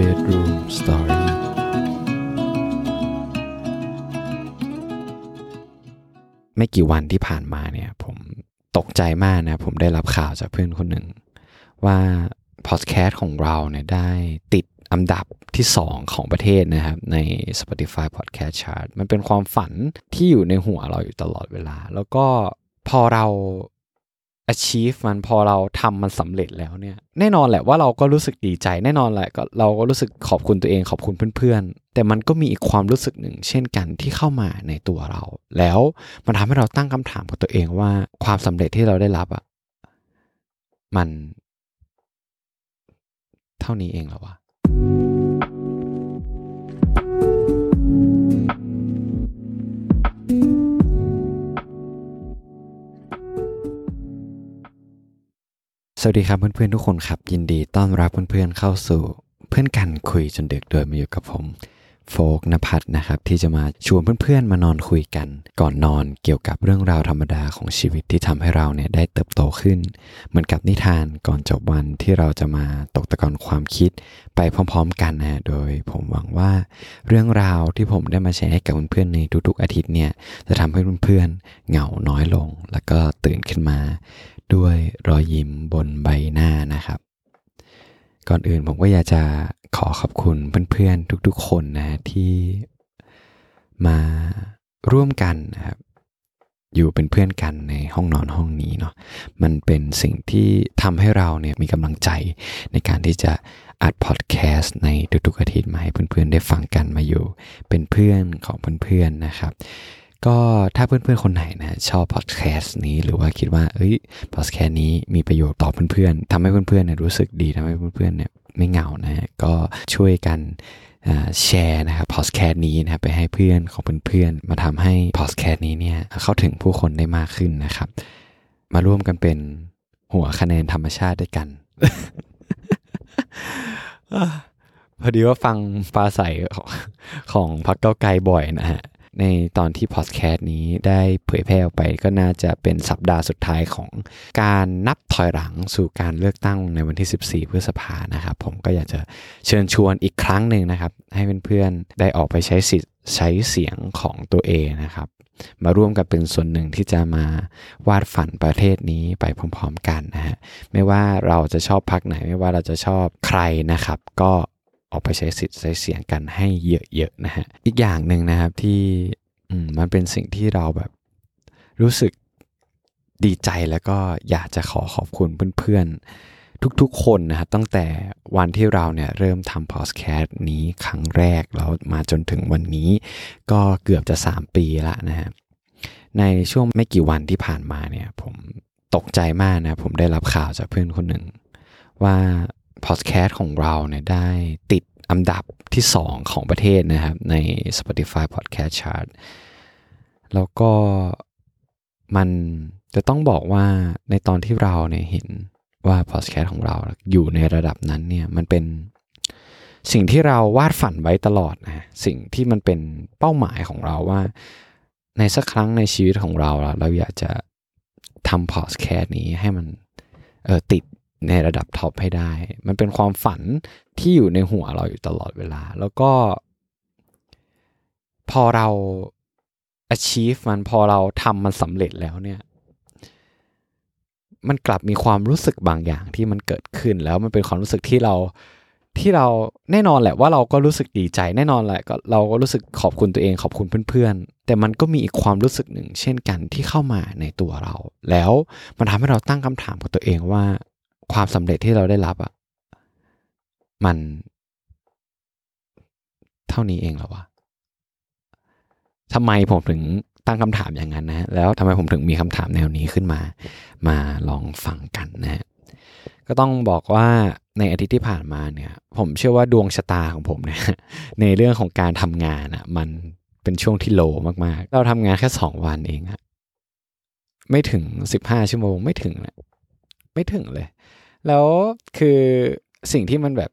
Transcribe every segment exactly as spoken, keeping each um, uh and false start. Bedroom Storyไม่กี่วันที่ผ่านมาเนี่ยผมตกใจมากนะผมได้รับข่าวจากเพื่อนคนหนึ่งว่าพอดแคสต์ของเราเนี่ยได้ติดอันดับที่สองของประเทศนะครับใน Spotify Podcast Chart มันเป็นความฝันที่อยู่ในหัวเราอยู่ตลอดเวลาแล้วก็พอเรา achieve มันพอเราทำมันสำเร็จแล้วเนี่ยแน่นอนแหละว่าเราก็รู้สึกดีใจแน่นอนแหละก็เราก็รู้สึกขอบคุณตัวเองขอบคุณเพื่อนๆแต่มันก็มีอีกความรู้สึกหนึ่งเช่นกันที่เข้ามาในตัวเราแล้วมันทำให้เราตั้งคำถามกับตัวเองว่าความสำเร็จที่เราได้รับอ่ะมันเท่านี้เองเหรอวะสวัสดีครับเพื่อนๆทุกคนครับยินดีต้อนรับเพื่อนๆเข้าสู่เพื่อนกันคุยจนดึกโดยมาอยู่กับผมโฟกณภัทรนะครับที่จะมาชวนเพื่อนๆมานอนคุยกันก่อนนอนเกี่ยวกับเรื่องราวธรรมดาของชีวิตที่ทำให้เราเนี่ยได้เติบโตขึ้นเหมือนกับนิทานก่อนจบวันที่เราจะมาตกตะกอนความคิดไปพร้อมๆกันนะโดยผมหวังว่าเรื่องราวที่ผมได้มาแชร์ให้กับเพื่อนๆในทุกๆอาทิตย์เนี่ยจะทำให้เพื่อนๆเหงาน้อยลงแล้วก็ตื่นขึ้นมาด้วยรอยยิ้มบนใบหน้านะครับก่อนอื่นผมก็อยากจะขอขอบคุณเพื่อนๆทุกๆคนนะที่มาร่วมกันนะครับอยู่เป็นเพื่อนกันในห้องนอนห้องนี้เนาะมันเป็นสิ่งที่ทำให้เราเนี่ยมีกำลังใจในการที่จะอัดพอดแคสต์ในทุกๆอาทิตย์มาให้เพื่อนๆได้ฟังกันมาอยู่เป็นเพื่อนของเพื่อนๆนะครับก็ถ้าเพื่อนๆคนไหนนะชอบพอดแคสต์นี้หรือว่าคิดว่าเอ้ยพอดแคสต์นี้มีประโยชน์ต่อเพื่อนๆทำให้เพื่อนๆเนี่ยรู้สึกดีทำให้เพื่อนๆเนี่ยไม่เหงานะก็ช่วยกันแชร์นะครับพอดแคสต์นี้นะครับไปให้เพื่อนของเพื่อนๆมาทำให้พอดแคสต์นี้เนี่ยเข้าถึงผู้คนได้มากขึ้นนะครับมาร่วมกันเป็นหัวคะแนนธรรมชาติด้วยกัน พอดีว่าฟังปราศัยของของพรรคก้าวไกลบ่อยนะฮะในตอนที่พอดแคสต์นี้ได้เผยแพร่ออกไปก็น่าจะเป็นสัปดาห์สุดท้ายของการนับถอยหลังสู่การเลือกตั้งในวันที่สิบสี่พฤษภาคมนะครับผมก็อยากจะเชิญชวนอีกครั้งหนึ่งนะครับให้เพื่อนๆได้ออกไปใช้สิทธิ์ใช้เสียงของตัวเองนะครับมาร่วมกันเป็นส่วนหนึ่งที่จะมาวาดฝันประเทศนี้ไปพร้อมๆกันนะฮะไม่ว่าเราจะชอบพรรคไหนไม่ว่าเราจะชอบใครนะครับก็ออกไปใช้สิทธิ์ใช้เสียงกันให้เยอะๆนะฮะอีกอย่างหนึ่งนะครับที่มันเป็นสิ่งที่เราแบบรู้สึกดีใจแล้วก็อยากจะขอขอบคุณเพื่อนๆทุกๆคนนะฮะตั้งแต่วันที่เราเนี่ยเริ่มทำพอดแคสต์นี้ครั้งแรกแล้วมาจนถึงวันนี้ก็เกือบจะสามปีละนะฮะในช่วงไม่กี่วันที่ผ่านมาเนี่ยผมตกใจมากนะผมได้รับข่าวจากเพื่อนคนหนึ่งว่าพอดแคสต์ของเราเนี่ยได้ติดอันดับที่สองของประเทศนะครับใน Spotify Podcast Chart แล้วก็มันจะต้องบอกว่าในตอนที่เราเนี่ยเห็นว่าพอดแคสต์ของเราอยู่ในระดับนั้นเนี่ยมันเป็นสิ่งที่เราวาดฝันไว้ตลอดนะสิ่งที่มันเป็นเป้าหมายของเราว่าในสักครั้งในชีวิตของเราเราอยากจะทำพอดแคสต์นี้ให้มันเออติดในระดับท็อปให้ได้มันเป็นความฝันที่อยู่ในหัวเราอยู่ตลอดเวลาแล้วก็พอเรา achieve มันพอเราทำมันสำเร็จแล้วเนี่ยมันกลับมีความรู้สึกบางอย่างที่มันเกิดขึ้นแล้วมันเป็นความรู้สึกที่เราที่เราแน่นอนแหละว่าเราก็รู้สึกดีใจแน่นอนแหละก็เราก็รู้สึกขอบคุณตัวเองขอบคุณเพื่อนๆแต่มันก็มีอีกความรู้สึกหนึ่งเช่นกันที่เข้ามาในตัวเราแล้วมันทำให้เราตั้งคำถามกับตัวเองว่าความสำเร็จที่เราได้รับอ่ะมันเท่านี้เองเหรอวะทำไมผมถึงตั้งคำถามอย่างนั้นนะแล้วทำไมผมถึงมีคำถามแนวนี้ขึ้นมามาลองฟังกันนะก็ต้องบอกว่าในอาทิตย์ที่ผ่านมาเนี่ยผมเชื่อว่าดวงชะตาของผมเนี่ยในเรื่องของการทำงานอ่ะมันเป็นช่วงที่โลมากๆเราทำงานแค่สองวันเองอ่ะไม่ถึงสิบห้าชั่วโมงไม่ถึงนะไม่ถึงเลยแล้วคือสิ่งที่มันแบบ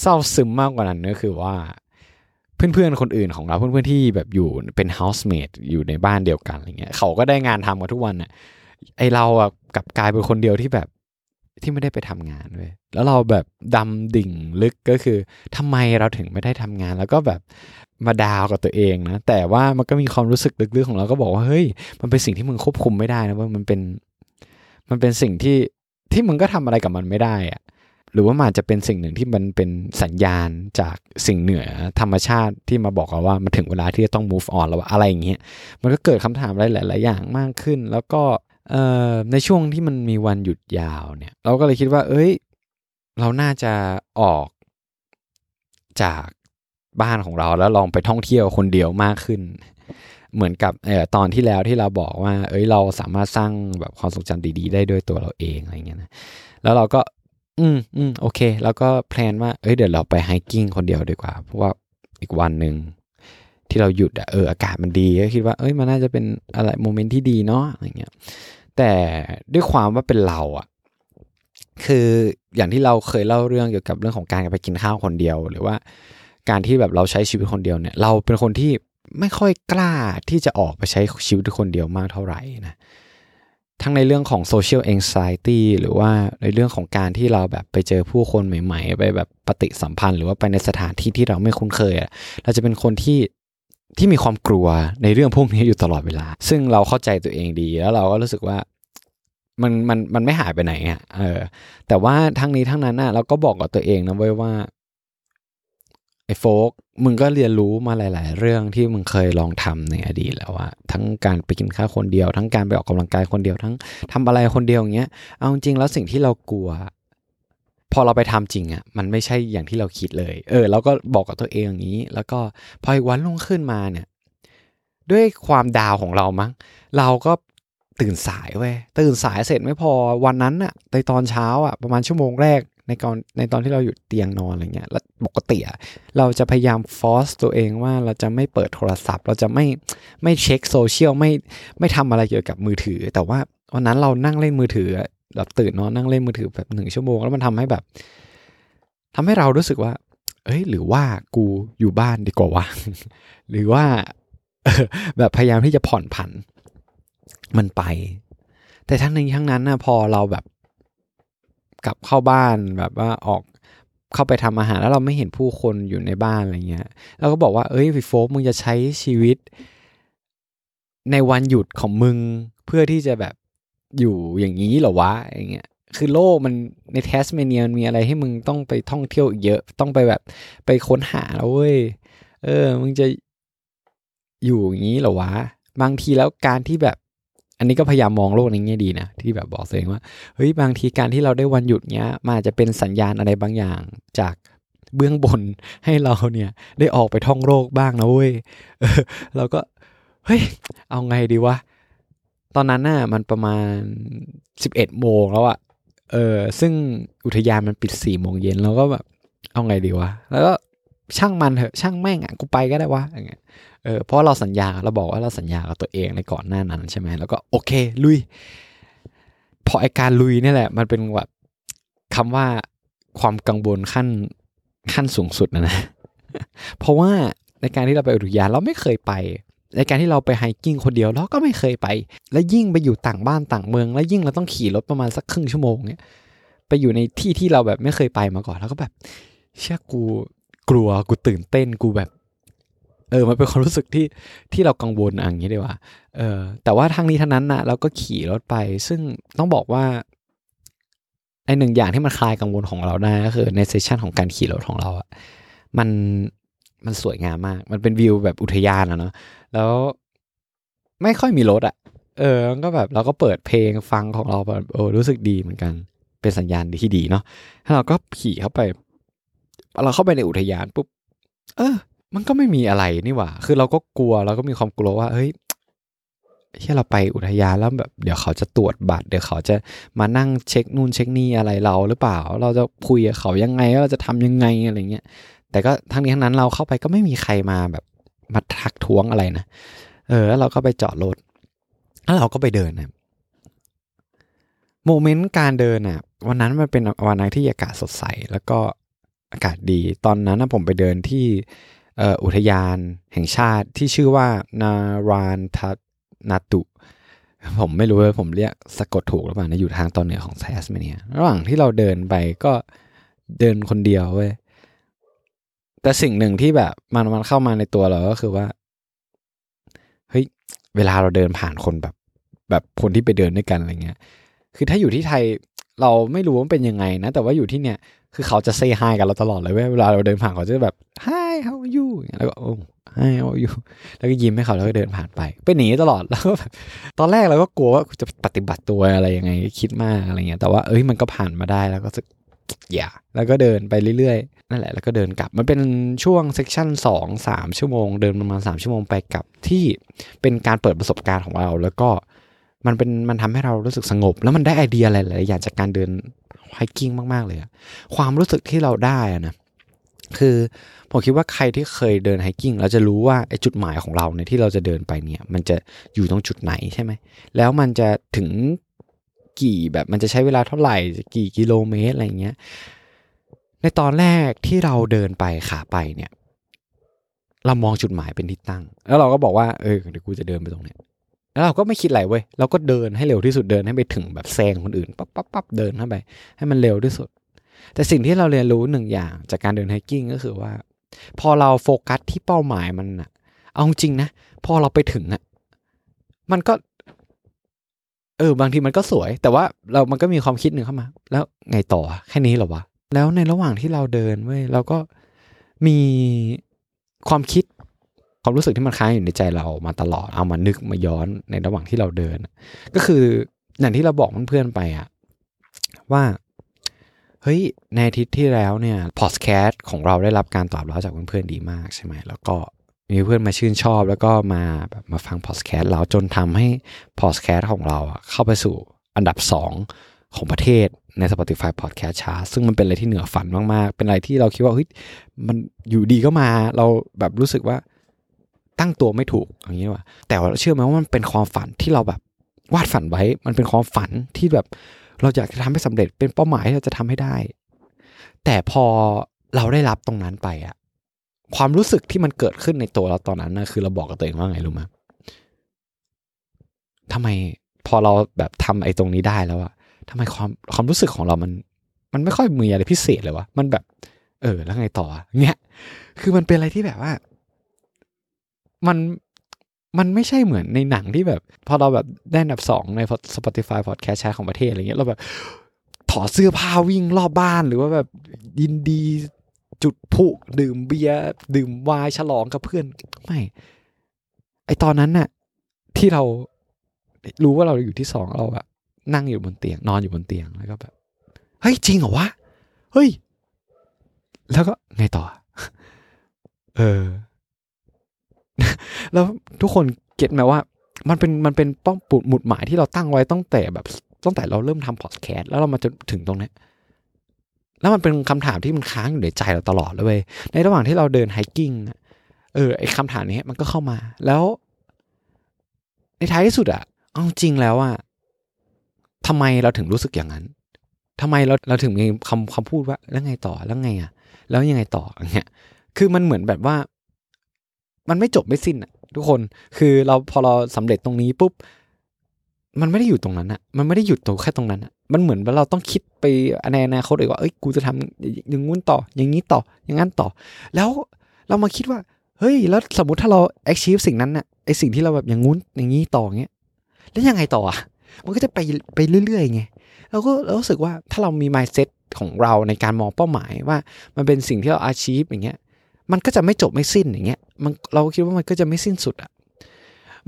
เศร้าซึมมากกว่านั้นก็คือว่าเพื่อนๆคนอื่นของเราเพื่อนๆที่แบบอยู่เป็น housemate อยู่ในบ้านเดียวกันอะไรเงี้ยเขาก็ได้งานทำกันทุกวันน่ะไอเราอ่ะกลับกลายเป็นคนเดียวที่แบบ ที่ไม่ได้ไปทำงานเลยแล้วเราแบบดำดิ่งลึกก็คือทำไมเราถึงไม่ได้ทำงานแล้วก็แบบมาดาวกับตัวเองนะแต่ว่ามันก็มีความรู้สึกลึกๆของเราก็บอกว่าเฮ้ยมันเป็นสิ่งที่มึงควบคุมไม่ได้นะว่ามันเป็นมันเป็นสิ่งที่ที่มึงก็ทำอะไรกับมันไม่ได้อะหรือว่ามันจะเป็นสิ่งหนึ่งที่มันเป็นสัญญาณจากสิ่งเหนือธรรมชาติที่มาบอกเราว่ามันถึงเวลาที่จะต้อง move on แล้วอะไรอย่างเงี้ยมันก็เกิดคำถามหลายๆอย่างมากขึ้นแล้วก็ในช่วงที่มันมีวันหยุดยาวเนี่ยเราก็เลยคิดว่าเอ้ยเราน่าจะออกจากบ้านของเราแล้วลองไปท่องเที่ยวคนเดียวมากขึ้นเหมือนกับเอ่อตอนที่แล้วที่เราบอกว่าเอ้ยเราสามารถสร้างแบบความทรงจำดีๆได้ด้วยตัวเราเองอะไรเงี้ยนะแล้วเราก็อืมอืมโอเคแล้วก็แพลนว่าเอ้ยเดี๋ยวเราไปไฮกิ้งคนเดียวดีกว่าเพราะว่าอีกวันนึงที่เราหยุดอ่ะเอออากาศมันดีก็คิดว่าเอ้ยมันน่าจะเป็นอะไรโมเมนต์ที่ดีเนาะอะไรเงี้ยแต่ด้วยความว่าเป็นเราอ่ะคืออย่างที่เราเคยเล่าเรื่องเกี่ยวกับเรื่องของการไปกินข้าวคนเดียวหรือว่าการที่แบบเราใช้ชีวิตคนเดียวเนี่ยเราเป็นคนที่ไม่ค่อยกล้าที่จะออกไปใช้ชีวิตคนเดียวมากเท่าไหร่นะทั้งในเรื่องของ social anxiety หรือว่าในเรื่องของการที่เราแบบไปเจอผู้คนใหม่ๆไปแบบปฏิสัมพันธ์หรือว่าไปในสถานที่ที่เราไม่คุ้นเคยอ่ะเราจะเป็นคนที่ที่มีความกลัวในเรื่องพวกนี้อยู่ตลอดเวลาซึ่งเราเข้าใจตัวเองดีแล้วเราก็รู้สึกว่ามันมันมันไม่หายไปไหนอ่ะเออแต่ว่าทั้งนี้ทั้งนั้นน่ะเราก็บอกกับตัวเองนะเว้ยว่าไอ้โฟกมึงก็เรียนรู้มาหลายๆเรื่องที่มึงเคยลองทำในอดีตแล้วอะทั้งการไปกินข้าวคนเดียวทั้งการไปออกกำลังกายคนเดียวทั้งทำอะไรคนเดียวอย่างเงี้ยเอาจริงแล้วสิ่งที่เรากลัวพอเราไปทำจริงอะมันไม่ใช่อย่างที่เราคิดเลยเออเราก็บอกกับตัวเองอย่างนี้แล้วก็พออีกวันรุ่งขึ้นมาเนี่ยด้วยความดาวของเรามั้งเราก็ตื่นสายเว้ยตื่นสายเสร็จไม่พอวันนั้นอะในตอนเช้าอะประมาณชั่วโมงแรกในตอนในตอนที่เราอยู่เตียงนอนอะไรเงี้ยแล้วปกติอะเราจะพยายามฟอร์สตัวเองว่าเราจะไม่เปิดโทรศัพท์เราจะไม่ไม่เช็คโซเชียลไม่ไม่ทำอะไรเกี่ยวกับมือถือแต่ว่าวันนั้นเรานั่งเล่นมือถือเราตื่นนอนนั่งเล่นมือถือแบบหนึ่งชั่วโมงแล้วมันทำให้แบบทำให้เรารู้สึกว่าเอ้ยหรือว่ากูอยู่บ้านดีกว่าวะ หรือว่าแบบพยายามที่จะผ่อนผันมันไปแต่ทั้งนี้ทั้งนั้นนะพอเราแบบกลับเข้าบ้านแบบว่าออกเข้าไปทำอาหารแล้วเราไม่เห็นผู้คนอยู่ในบ้านอะไรเงี้ยเราก็บอกว่าเอ้ยพี่โฟกมึงจะใช้ชีวิตในวันหยุดของมึงเพื่อที่จะแบบอยู่อย่างนี้เหรอวะอย่างเงี้ยคือโลกมันในแทสเมเนียมันมีอะไรให้มึงต้องไปท่องเที่ยวเยอะต้องไปแบบไปค้นหาแล้วเว้ยเออมึงจะอยู่อย่างนี้เหรอวะบางทีแล้วการที่แบบอันนี้ก็พยายามมองโลกในแง่ดีนะที่แบบบอกตัวเองว่าเฮ้ยบางทีการที่เราได้วันหยุดเนี้ยมันอาจจะเป็นสัญญาณอะไรบางอย่างจากเบื้องบนให้เราเนี่ยได้ออกไปท่องโลกบ้างนะเว้ยเออเราก็เฮ้ยเอาไงดีวะตอนนั้นน่ะมันประมาณ สิบเอ็ด โมงแล้วอ่ะเออซึ่งอุทยานมันปิด สี่ โมงเย็นแล้วก็แบบเอาไงดีวะแล้วก็ช่างมันเถอะช่างแม่งอ่ะกูไปก็ได้วะอย่างเงี้ยเออเพราะเราสัญญาเราบอกว่าเราสัญญากับตัวเองในก่อนหน้านั้นใช่ไหมแล้วก็โอเคลุยพอไอการลุยนี่แหละมันเป็นแบบคำว่าความกังวลขั้นขั้นสูงสุดนะนะ เพราะว่าในการที่เราไปอุทยานเราไม่เคยไปในการที่เราไปไฮกิ้งคนเดียวเราก็ไม่เคยไปและยิ่งไปอยู่ต่างบ้านต่างเมืองและยิ่งเราต้องขี่รถประมาณสักครึ่งชั่วโมงเนี่ยไปอยู่ในที่ที่เราแบบไม่เคยไปมาก่อนแล้วก็แบบเชื่อกูกลัวกูตื่นเต้นกูแบบเออมันเป็นความรู้สึกที่ที่เรากังวลอย่างนี้ดีกว่าเออแต่ว่าทางนี้ทั้งนั้นนะเราก็ขี่รถไปซึ่งต้องบอกว่าไอ้หนึ่งอย่างที่มันคลายกังวลของเราได้ก็คือในเซสชั่นของการขี่รถของเราอ่ะมันมันสวยงามมากมันเป็นวิวแบบอุทยานอ่ะเนาะแล้วไม่ค่อยมีรถอ่ะเออก็แบบเราก็เปิดเพลงฟังของเราแบบโอ้รู้สึกดีเหมือนกันเป็นสัญญาณที่ดีเนาะถ้าเราก็ขี่เข้าไปเราเข้าไปในอุทยานปุ๊บเออมันก็ไม่มีอะไรนี่หว่าคือเราก็กลัวเราก็มีความกลัวว่าเฮ้ยเฮ้ยเราไปอุทยานแล้วแบบเดี๋ยวเขาจะตรวจบัตรเดี๋ยวเขาจะมานั่งเช็คนู่นเช็คนี่อะไรเราหรือเปล่าเราจะคุยกับเขายังไงเราจะทำยังไงอะไรเงี้ยแต่ก็ทั้งนี้ทั้งนั้นเราเข้าไปก็ไม่มีใครมาแบบมาทักท้วงอะไรนะเออแล้วเราก็ไปจอดรถแล้วเราก็ไปเดินนะโมเมนต์การเดินอ่ะวันนั้นมันเป็นวันนั้นที่อากาศสดใสแล้วก็อากาศดีตอนนั้นนะผมไปเดินที่อุทยานแห่งชาติที่ชื่อว่านารันทัตนาตุ ผมไม่รู้ว่าผมเรียกสะกดถูกหรือเปล่านะอยู่ทางตอนเหนือของแทสเมเนียระหว่างที่เราเดินไปก็เดินคนเดียวเว้ยแต่สิ่งหนึ่งที่แบบมันมันเข้ามาในตัวเราก็คือว่าเฮ้ยเวลาเราเดินผ่านคนแบบแบบคนที่ไปเดินด้วยกันอะไรเงี้ยคือถ้าอยู่ที่ไทยเราไม่รู้ว่าเป็นยังไงนะแต่ว่าอยู่ที่เนี่ยคือเขาจะเซย์ไฮกันเราตลอดเลยเว้ยเวลาเราเดินผ่านเขาจะแบบ Hi how are you แล้วก็ Oh Hi how are you แล้วก็ยิ้มให้เขาแล้วก็เดินผ่านไปเป็นอย่างนี้ตลอดแล้วก็แบบตอนแรกเราก็กลัวว่าจะปฏิบัติตัวอะไรยังไงคิดมากอะไรเงี้ยแต่ว่าเอ้ยมันก็ผ่านมาได้แล้วก็สึกอย่าแล้วก็เดินไปเรื่อยๆนั่นแหละแล้วก็เดินกลับมันเป็นช่วงเซกชั่น สองถึงสาม ชั่วโมงเดินประมาณสามชั่วโมงไปกลับที่เป็นการเปิดประสบการณ์ของเราแล้วก็มันเป็นมันทำให้เรารู้สึกสงบแล้วมันได้ไอเดียอะไรหลายอย่างจากการเดินไฮกิ้งมากๆเลยอะความรู้สึกที่เราได้อะนะคือผมคิดว่าใครที่เคยเดินไฮกิ้งเราจะรู้ว่าไอจุดหมายของเราเนี่ยที่เราจะเดินไปเนี่ยมันจะอยู่ตรงจุดไหนใช่ไหมแล้วมันจะถึงกี่แบบมันจะใช้เวลาเท่าไหร่กี่กิโลเมตรอะไรเงี้ยในตอนแรกที่เราเดินไปขาไปเนี่ยเรามองจุดหมายเป็นที่ตั้งแล้วเราก็บอกว่าเออเดี๋ยวกูจะเดินไปตรงเนี้ยแล้วเราก็ไม่คิดอะไรเว้ยเราก็เดินให้เร็วที่สุดเดินให้ไปถึงแบบแซงคนอื่นปั๊บปั๊บปั๊บเดินเข้าไปให้มันเร็วที่สุดแต่สิ่งที่เราเรียนรู้หนึ่งอย่างจากการเดินไฮกิ้งก็คือว่าพอเราโฟกัสที่เป้าหมายมันอะเอาจริงนะพอเราไปถึงอะมันก็เออบางทีมันก็สวยแต่ว่าเรามันก็มีความคิดหนึ่งเข้ามาแล้วไงต่อแค่นี้เหรอวะแล้วในระหว่างที่เราเดินเว้ยเราก็มีความคิดความรู้สึกที่มันค้างอยู่ในใจเรามาตลอดเอามานึกมาย้อนในระหว่างที่เราเดินก็คืออย่างที่เราบอกเพื่อนๆไปอะว่าเฮ้ยในอาทิตย์ที่แล้วเนี่ยพอดแคสต์ของเราได้รับการตอบรับจากเพื่อนๆดีมากใช่ไหมแล้วก็มีเพื่อนมาชื่นชอบแล้วก็มาแบบมาฟังพอดแคสต์เราจนทำให้พอดแคสต์ของเราเข้าไปสู่อันดับสองของประเทศใน Spotify Podcast Chart ซึ่งมันเป็นอะไรที่เหนือฝันมากๆเป็นอะไรที่เราคิดว่าเฮ้ยมันอยู่ดีก็มาเราแบบรู้สึกว่าตั้งตัวไม่ถูกอย่างนี้ว่าแต่ว่าเชื่อไหมว่ามันเป็นความฝันที่เราแบบวาดฝันไว้มันเป็นความฝันที่แบบเราอยากจะทำให้สำเร็จเป็นเป้าหมายที่เราจะทำให้ได้แต่พอเราได้รับตรงนั้นไปอะความรู้สึกที่มันเกิดขึ้นในตัวเราตอนนั้นนะคือเราบอกกับตัวเองว่าไงรู้ไหมทำไมพอเราแบบทำไอ้ตรงนี้ได้แล้วอะทำไมความความรู้สึกของเรามันมันไม่ค่อยมีอะไรพิเศษเลยวะมันแบบเออแล้วไงต่อเงี้ยคือมันเป็นอะไรที่แบบว่ามันมันไม่ใช่เหมือนในหนังที่แบบพอเราแบบได้อันดับสองใน Spotify Podcast Chart ของประเทศอะไรเงี้ยเราแบบถอดเสื้อผ้าวิ่งรอบบ้านหรือว่าแบบยินดีจุดพลุดื่มเบียร์ดื่มไวน์ฉลองกับเพื่อนไม่ไอตอนนั้นน่ะที่เรารู้ว่าเราอยู่ที่สองเราแบบนั่งอยู่บนเตียงนอนอยู่บนเตียงแล้วก็แบบเฮ้ยจริงเหรอวะเฮ้ยแล้วก็ไงต่อเออแล้วทุกคนเก็ตไหมว่ามันเป็นมันเป็นเป้าปูดหมุดหมายที่เราตั้งไว้ตั้งแต่แบบตั้งแต่เราเริ่มทำพอดแคสต์แล้วเรามาจนถึงตรงนี้แล้วมันเป็นคำถามที่มันค้างอยู่ในใจเราตลอดเลยเว้ยในระหว่างที่เราเดินไฮกิ้งเออไอคำถามนี้มันก็เข้ามาแล้วในท้ายที่สุดอะเอาจริงแล้วอะทำไมเราถึงรู้สึกอย่างนั้นทำไมเราเราถึงมีคำคำพูดว่าแล้วไงต่อแล้วไงอะแล้วยังไงต่ออย่างเงี้ยคือมันเหมือนแบบว่ามันไม่จบไม่สิ้นอ่ะทุกคนคือเราพอเราสำเร็จตรงนี้ปุ๊บมันไม่ได้อยู่ตรงนั้นอ่ะมันไม่ได้หยุดตัวแค่ตรงนั้นอ่ะมันเหมือนว่าเราต้องคิดไปในอนาคตอีกว่าเอ้ยกูจะทำอย่างงู้นต่ออย่างนี้ต่ออย่างนั้นต่อแล้วเรามาคิดว่าเฮ้ยแล้วสมมติถ้าเรา achieve สิ่งนั้นน่ะไอสิ่งที่เราแบบอย่างงู้นอย่างนี้ต่อเงี้ยแล้วยังไงต่ออ่ะมันก็จะไปไปเรื่อยๆไงเราก็เรารู้สึกว่าถ้าเรามี mindset ของเราในการมองเป้าหมายว่ามันเป็นสิ่งที่เรา achieve อย่างเงี้ยมันก็จะไม่จบไม่สิ้นอย่างเงี้ยมันเราคิดว่ามันก็จะไม่สิ้นสุดอ่ะ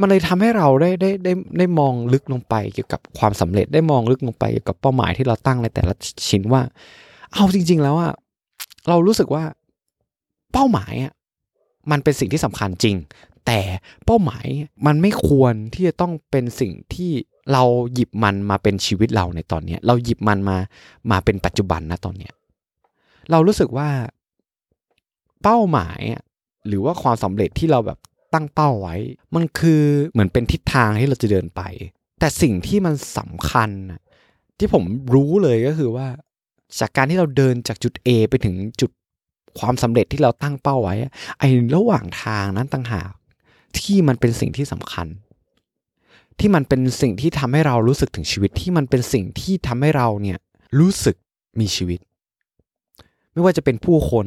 มันเลยทำให้เราได้ได้ได้ได้มองลึกลงไปเกี่ยวกับความสำเร็จได้มองลึกลงไปเกี่ยวกับเป้าหมายที่เราตั้งในแต่ละชิ้นว่าเอาจริงๆแล้วอ่ะเรารู้สึกว่าเป้าหมายอ่ะมันเป็นสิ่งที่สำคัญจริงแต่เป้าหมายมันไม่ควรที่จะต้องเป็นสิ่งที่เราหยิบมันมาเป็นชีวิตเราในตอนนี้เราหยิบมันมามาเป็นปัจจุบันนะตอนเนี้ยเรารู้สึกว่าเป้าหมายหรือว่าความสำเร็จที่เราแบบตั้งเป้าไว้มันคือเหมือนเป็นทิศทางที่เราจะเดินไปแต่สิ่งที่มันสำคัญที่ผมรู้เลยก็คือว่าจากการที่เราเดินจากจุด A ไปถึงจุดความสำเร็จที่เราตั้งเป้าไว้ไอ้ระหว่างทางนั้นต่างหากที่มันเป็นสิ่งที่สำคัญ ที่มันเป็นสิ่งที่ทำให้เรารู้สึกถึงชีวิตที่มันเป็นสิ่งที่ทำให้เราเนี่ยรู้สึกมีชีวิตไม่ว่าจะเป็นผู้คน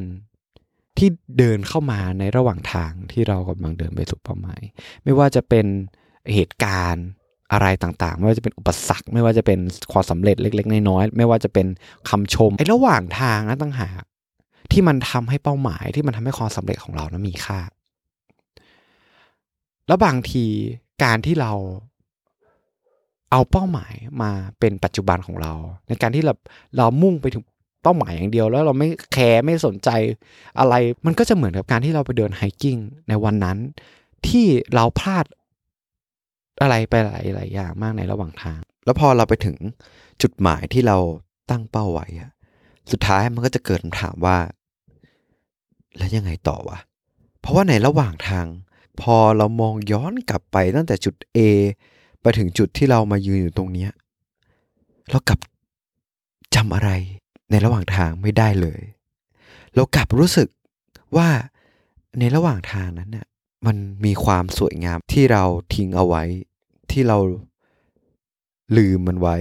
ที่เดินเข้ามาในระหว่างทางที่เรากำลังเดินไปสู่เป้าหมายไม่ว่าจะเป็นเหตุการณ์อะไรต่างๆไม่ว่าจะเป็นอุปสรรคไม่ว่าจะเป็นความสำเร็จเล็กๆน้อยๆไม่ว่าจะเป็นคำชมไอ้ระหว่างทางนั้นต่างหากที่มันทำให้เป้าหมายที่มันทำให้ความสำเร็จของเรานั้นมีค่าแล้วบางทีการที่เราเอาเป้าหมายมาเป็นปัจจุบันของเราในการที่เราเรามุ่งไปถึงเป้าหมายอย่างเดียวแล้วเราไม่แคร์ไม่สนใจอะไรมันก็จะเหมือนกับการที่เราไปเดินไฮกิ้งในวันนั้นที่เราพลาดอะไรไปหลายหลายอย่างมากในระหว่างทางแล้วพอเราไปถึงจุดหมายที่เราตั้งเป้าไว้สุดท้ายมันก็จะเกิดคำถามว่าแล้วยังไงต่อวะเพราะว่าในระหว่างทางพอเรามองย้อนกลับไปตั้งแต่จุด A ไปถึงจุดที่เรามายืนอยู่ตรงนี้เรากลับจำอะไรในระหว่างทางไม่ได้เลยเรากลับรู้สึกว่าในระหว่างทางนั้นน่ะมันมีความสวยงามที่เราทิ้งเอาไว้ที่เราลืมมันไว้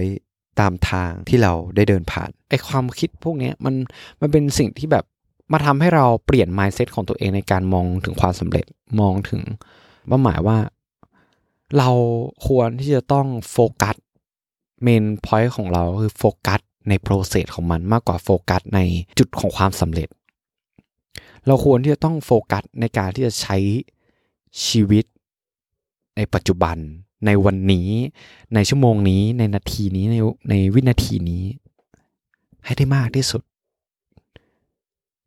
ตามทางที่เราได้เดินผ่านไอความคิดพวกนี้มันมันเป็นสิ่งที่แบบมาทำให้เราเปลี่ยน mindset ของตัวเองในการมองถึงความสำเร็จมองถึงเป้าหมายว่าเราควรที่จะต้องโฟกัส main point ของเราคือโฟกัสใน process ของมันมากกว่าโฟกัสในจุดของความสำเร็จเราควรที่จะต้องโฟกัสในการที่จะใช้ชีวิตในปัจจุบันในวันนี้ในชั่วโมงนี้ในนาทีนี้ในในวินาทีนี้ให้ได้มากที่สุด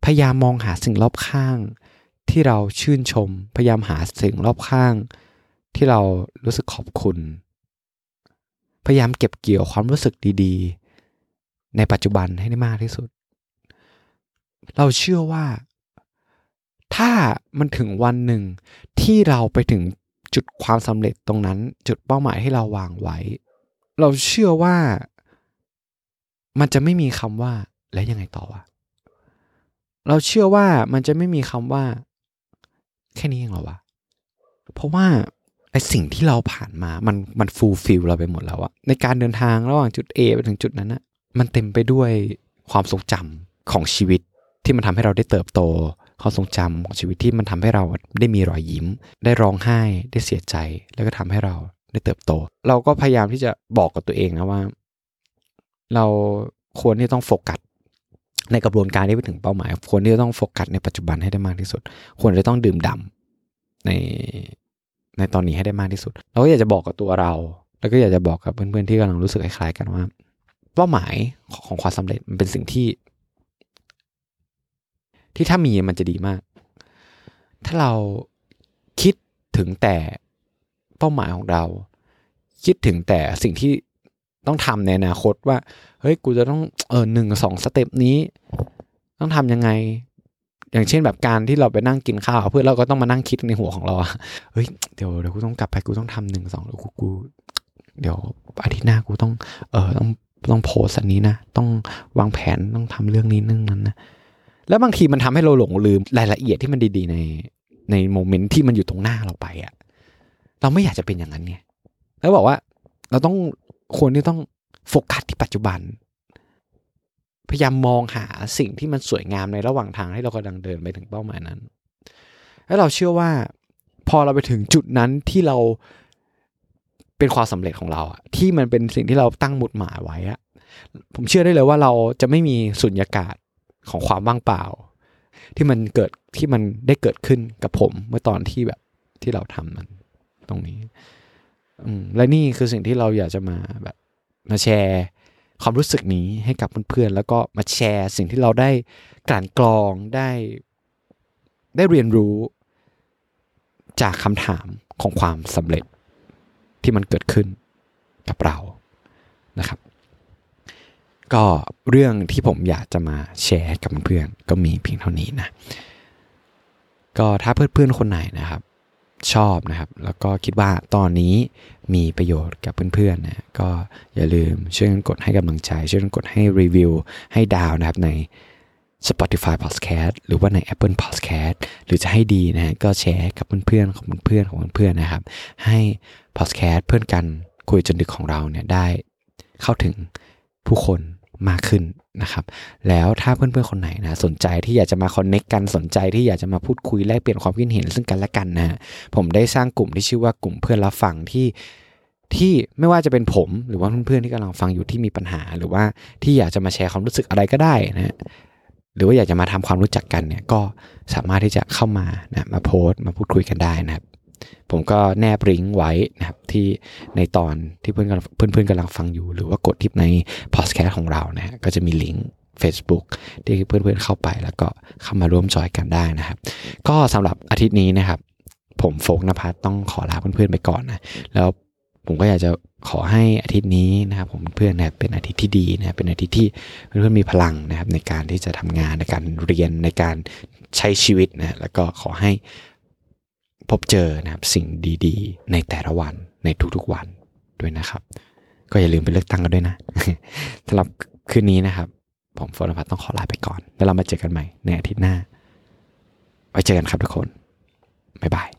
พยายามมองหาสิ่งรอบข้างที่เราชื่นชมพยายามหาสิ่งรอบข้างที่เรารู้สึกขอบคุณพยายามเก็บเกี่ยวความรู้สึกดีๆในปัจจุบันให้ได้มากที่สุดเราเชื่อว่าถ้ามันถึงวันหนึ่งที่เราไปถึงจุดความสำเร็จตรงนั้นจุดเป้าหมายให้เราวางไว้เราเชื่อว่ามันจะไม่มีคำว่าแล้วยังไงต่อวะเราเชื่อว่ามันจะไม่มีคำว่าแค่นี้เองเหรอวะเพราะว่าไอสิ่งที่เราผ่านมามันมันฟูลฟิลเราไปหมดแล้วอะในการเดินทางระหว่างจุด A ไปถึงจุดนั้นอะมันเต็มไปด้วยความทรงจำของชีวิตที่มันทำให้เราได้เติบโตความทรงจำของชีวิตที่มันทำให้เราได้มีรอยยิ้มได้ร้องไห้ได้เสียใจแล้วก็ทำให้เราได้เติบโตเราก็พยายามที่จะบอกกับตัวเองนะว่าเราควรที่ต้องโฟกัสในกระบวนการที่ไปถึงเป้าหมายควรที่จะต้องโฟกัสในปัจจุบันให้ได้มากที่สุดควรจะต้องดื่มด่ำในในตอนนี้ให้ได้มากที่สุดเราก็อยากจะบอกกับตัวเราแล้วก็อยากจะบอกกับเพื่อนๆที่กำลังรู้สึกคล้ายๆกันว่าเป้าหมายของความสำเร็จมันเป็นสิ่งที่ที่ถ้ามีมันจะดีมากถ้าเราคิดถึงแต่เป้าหมายของเราคิดถึงแต่สิ่งที่ต้องทำในอนาคตว่าเฮ้ยกูจะต้องเออหนึ่งสองสเต็ปนี้ต้องทำยังไงอย่างเช่นแบบการที่เราไปนั่งกินข้าวเพื่อนเราก็ต้องมานั่งคิดในหัวของเราเฮ้ยเดี๋ยวเดี๋ยวกูต้องกลับไปกูต้องทำหนึ่งสองเดี๋ยวกูเดี๋ยวอาทิตย์หน้ากูต้องเออต้องต้องโพสอันนี้นะต้องวางแผนต้องทำเรื่องนี้เรื่องนั้นนะแล้วบางทีมันทำให้เราหลงลืมรายละเอียดที่มันดีๆในในโมเมนต์ที่มันอยู่ตรงหน้าเราไปอะเราไม่อยากจะเป็นอย่างนั้นไงแล้วบอกว่าเราต้องควรที่ต้องโฟกัสที่ปัจจุบันพยายามมองหาสิ่งที่มันสวยงามในระหว่างทางที่เรากำลังเดินไปถึงเป้าหมายนั้นแล้วเราเชื่อว่าพอเราไปถึงจุดนั้นที่เราเป็นความสำเร็จของเราอะที่มันเป็นสิ่งที่เราตั้งหมุดหมายไว้อะผมเชื่อได้เลยว่าเราจะไม่มีสุญญากาศของความว่างเปล่าที่มันเกิดที่มันได้เกิดขึ้นกับผมเมื่อตอนที่แบบที่เราทำมันตรงนี้และนี่คือสิ่งที่เราอยากจะมาแบบมาแชร์ความรู้สึกนี้ให้กับเพื่อนๆแล้วก็มาแชร์สิ่งที่เราได้กลั่นกรองได้ได้เรียนรู้จากคำถามของความสำเร็จที่มันเกิดขึ้นกับเรานะครับก็เรื่องที่ผมอยากจะมาแชร์กับเพื่อนๆก็มีเพียงเท่านี้นะก็ถ้าเพื่อนๆคนไหนนะครับชอบนะครับแล้วก็คิดว่าตอนนี้มีประโยชน์กับเพื่อนๆนะก็อย่าลืมช่วยกันกดให้กำลังใจช่วยกันกดให้รีวิวให้ดาวนะครับใน Spotify Podcast หรือว่าใน Apple Podcast หรือจะให้ดีนะก็แชร์กับเพื่อนๆของเพื่อนๆของเพื่อนๆนะครับให้ พอดแคสต์เพื่อนกันคุยจนดึกของเราเนี่ยได้เข้าถึงผู้คนมากขึ้นนะครับแล้วถ้าเพื่อนๆคนไหนนะสนใจที่อยากจะมาคอนเนคกันสนใจที่อยากจะมาพูดคุยแลกเปลี่ยนความคิดเห็นซึ่งกันและกันนะผมได้สร้างกลุ่มที่ชื่อว่ากลุ่มเพื่อนรับฟังที่ที่ไม่ว่าจะเป็นผมหรือว่าเพื่อนๆที่กำลังฟังอยู่ที่มีปัญหาหรือว่าที่อยากจะมาแชร์ความรู้สึกอะไรก็ได้นะหรือว่าอยากจะมาทำความรู้จักกันเนี่ยก็สามารถที่จะเข้ามานะมาโพสต์มาพูดคุยกันได้นะครับผมก็แนบลิงก์ไว้นะครับที่ในตอนที่เพื่อนๆเพื่อนๆกำลังฟังอยู่หรือว่ากดทิปในพอดแคสต์ของเรานะฮะก็จะมีลิงก์ Facebook ที่เพื่อนๆเข้าไปแล้วก็เข้ามาร่วมจอยกันได้นะครับก็สำหรับอาทิตย์นี้นะครับผมโฟกนภัสต้องขอลาเพื่อนๆไปก่อนนะแล้วผมก็อยากจะขอให้อาทิตย์นี้นะครับผมเพื่อนๆนะเป็นอาทิตย์ที่ดีนะเป็นอาทิตย์ที่เพื่อนๆมีพลังนะครับในการที่จะทำงานในการเรียนในการใช้ชีวิตนะแล้วก็ขอให้พบเจอนะครับสิ่งดีๆในแต่ละวันในทุกๆวันด้วยนะครับก็อย่าลืมไปเลือกตั้งกันด้วยนะสำหรับคืนนี้นะครับผมโฟนภัทรต้องขอลาไปก่อนแล้วเรามาเจอกันใหม่ในอาทิตย์หน้าไว้เจอกันครับทุกคนบ๊ายบาย